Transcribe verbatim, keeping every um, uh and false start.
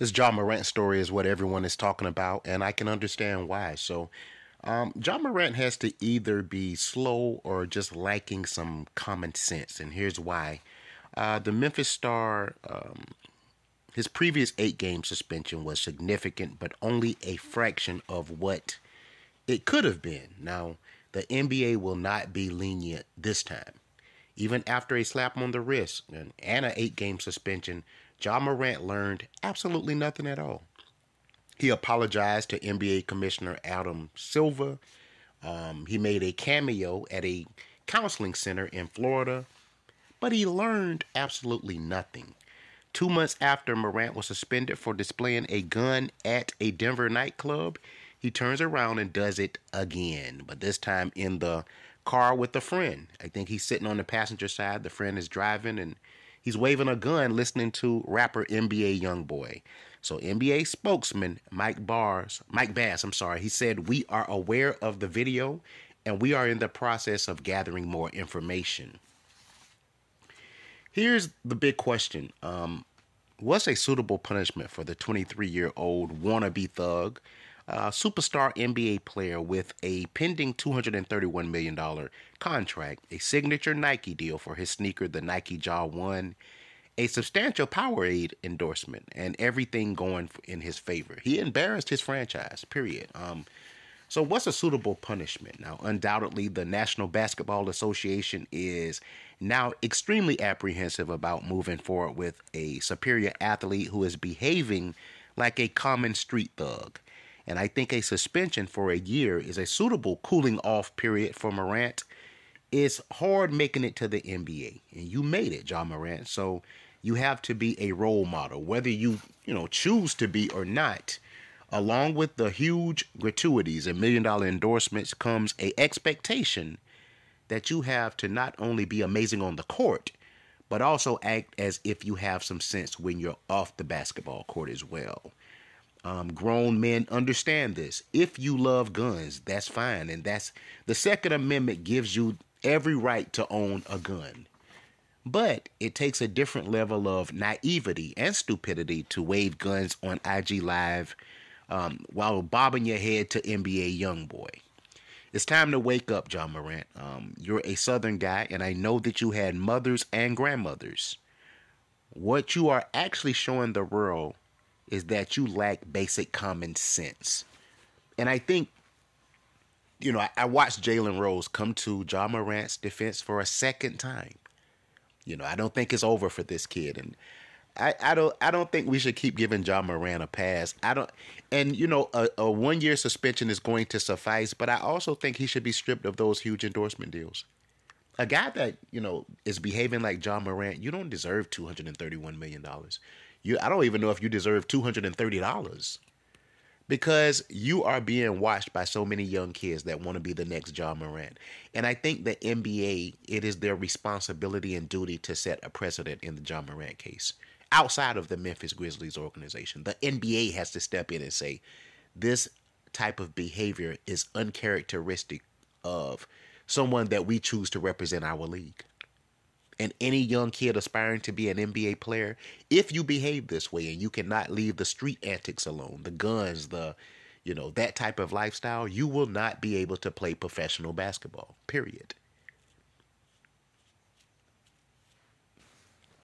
this Ja Morant story is what everyone is talking about, and I can understand why. So um, Ja Morant has to either be slow or just lacking some common sense, and here's why. Uh, the Memphis star, um, his previous eight-game suspension was significant, but only a fraction of what it could have been. Now, the N B A will not be lenient this time. Even after a slap on the wrist and an eight-game suspension, Ja Morant learned absolutely nothing at all. He apologized to N B A Commissioner Adam Silver. Um, he made a cameo at a counseling center in Florida, but he learned absolutely nothing. Two months after Morant was suspended for displaying a gun at a Denver nightclub, he turns around and does it again, but this time in the car with a friend. I think he's sitting on the passenger side. The friend is driving, and he's waving a gun listening to rapper N B A YoungBoy. So N B A spokesman Mike Bars, Mike Bass, I'm sorry, he said, "We are aware of the video, and we are in the process of gathering more information." Here's the big question. Um, what's a suitable punishment for the twenty-three-year-old wannabe thug? Uh, superstar N B A player with a pending two hundred thirty-one million dollars contract, a signature Nike deal for his sneaker, the Nike Ja one, a substantial Powerade endorsement, and everything going in his favor. He embarrassed his franchise, period. Um, so what's a suitable punishment? Now, undoubtedly, the National Basketball Association is now extremely apprehensive about moving forward with a superior athlete who is behaving like a common street thug. And I think a suspension for a year is a suitable cooling off period for Morant. It's hard making it to the N B A, and you made it, Ja Morant. So you have to be a role model, whether you, you know, choose to be or not. Along with the huge gratuities and million dollar endorsements comes a expectation that you have to not only be amazing on the court, but also act as if you have some sense when you're off the basketball court as well. Um, grown men understand this. If you love guns, that's fine. And that's the Second Amendment gives you every right to own a gun. But it takes a different level of naivety and stupidity to wave guns on I G Live um, while bobbing your head to N B A YoungBoy. It's time to wake up, Ja Morant. Um, you're a Southern guy, and I know that you had mothers and grandmothers. What you are actually showing the world is that you lack basic common sense. And I think, you know, I, I watched Jalen Rose come to Ja Morant's defense for a second time. You know, I don't think it's over for this kid. And I, I don't I don't think we should keep giving Ja Morant a pass. I don't. And, you know, a, a one-year suspension is going to suffice, but I also think he should be stripped of those huge endorsement deals. A guy that, you know, is behaving like Ja Morant, you don't deserve two hundred thirty-one million dollars. You, I don't even know if you deserve two hundred thirty dollars, because you are being watched by so many young kids that want to be the next Ja Morant. And I think the N B A, it is their responsibility and duty to set a precedent in the Ja Morant case. Outside of the Memphis Grizzlies organization, the N B A has to step in and say, this type of behavior is uncharacteristic of someone that we choose to represent our league. And any young kid aspiring to be an N B A player, if you behave this way and you cannot leave the street antics alone, the guns, the, you know, that type of lifestyle, you will not be able to play professional basketball, period.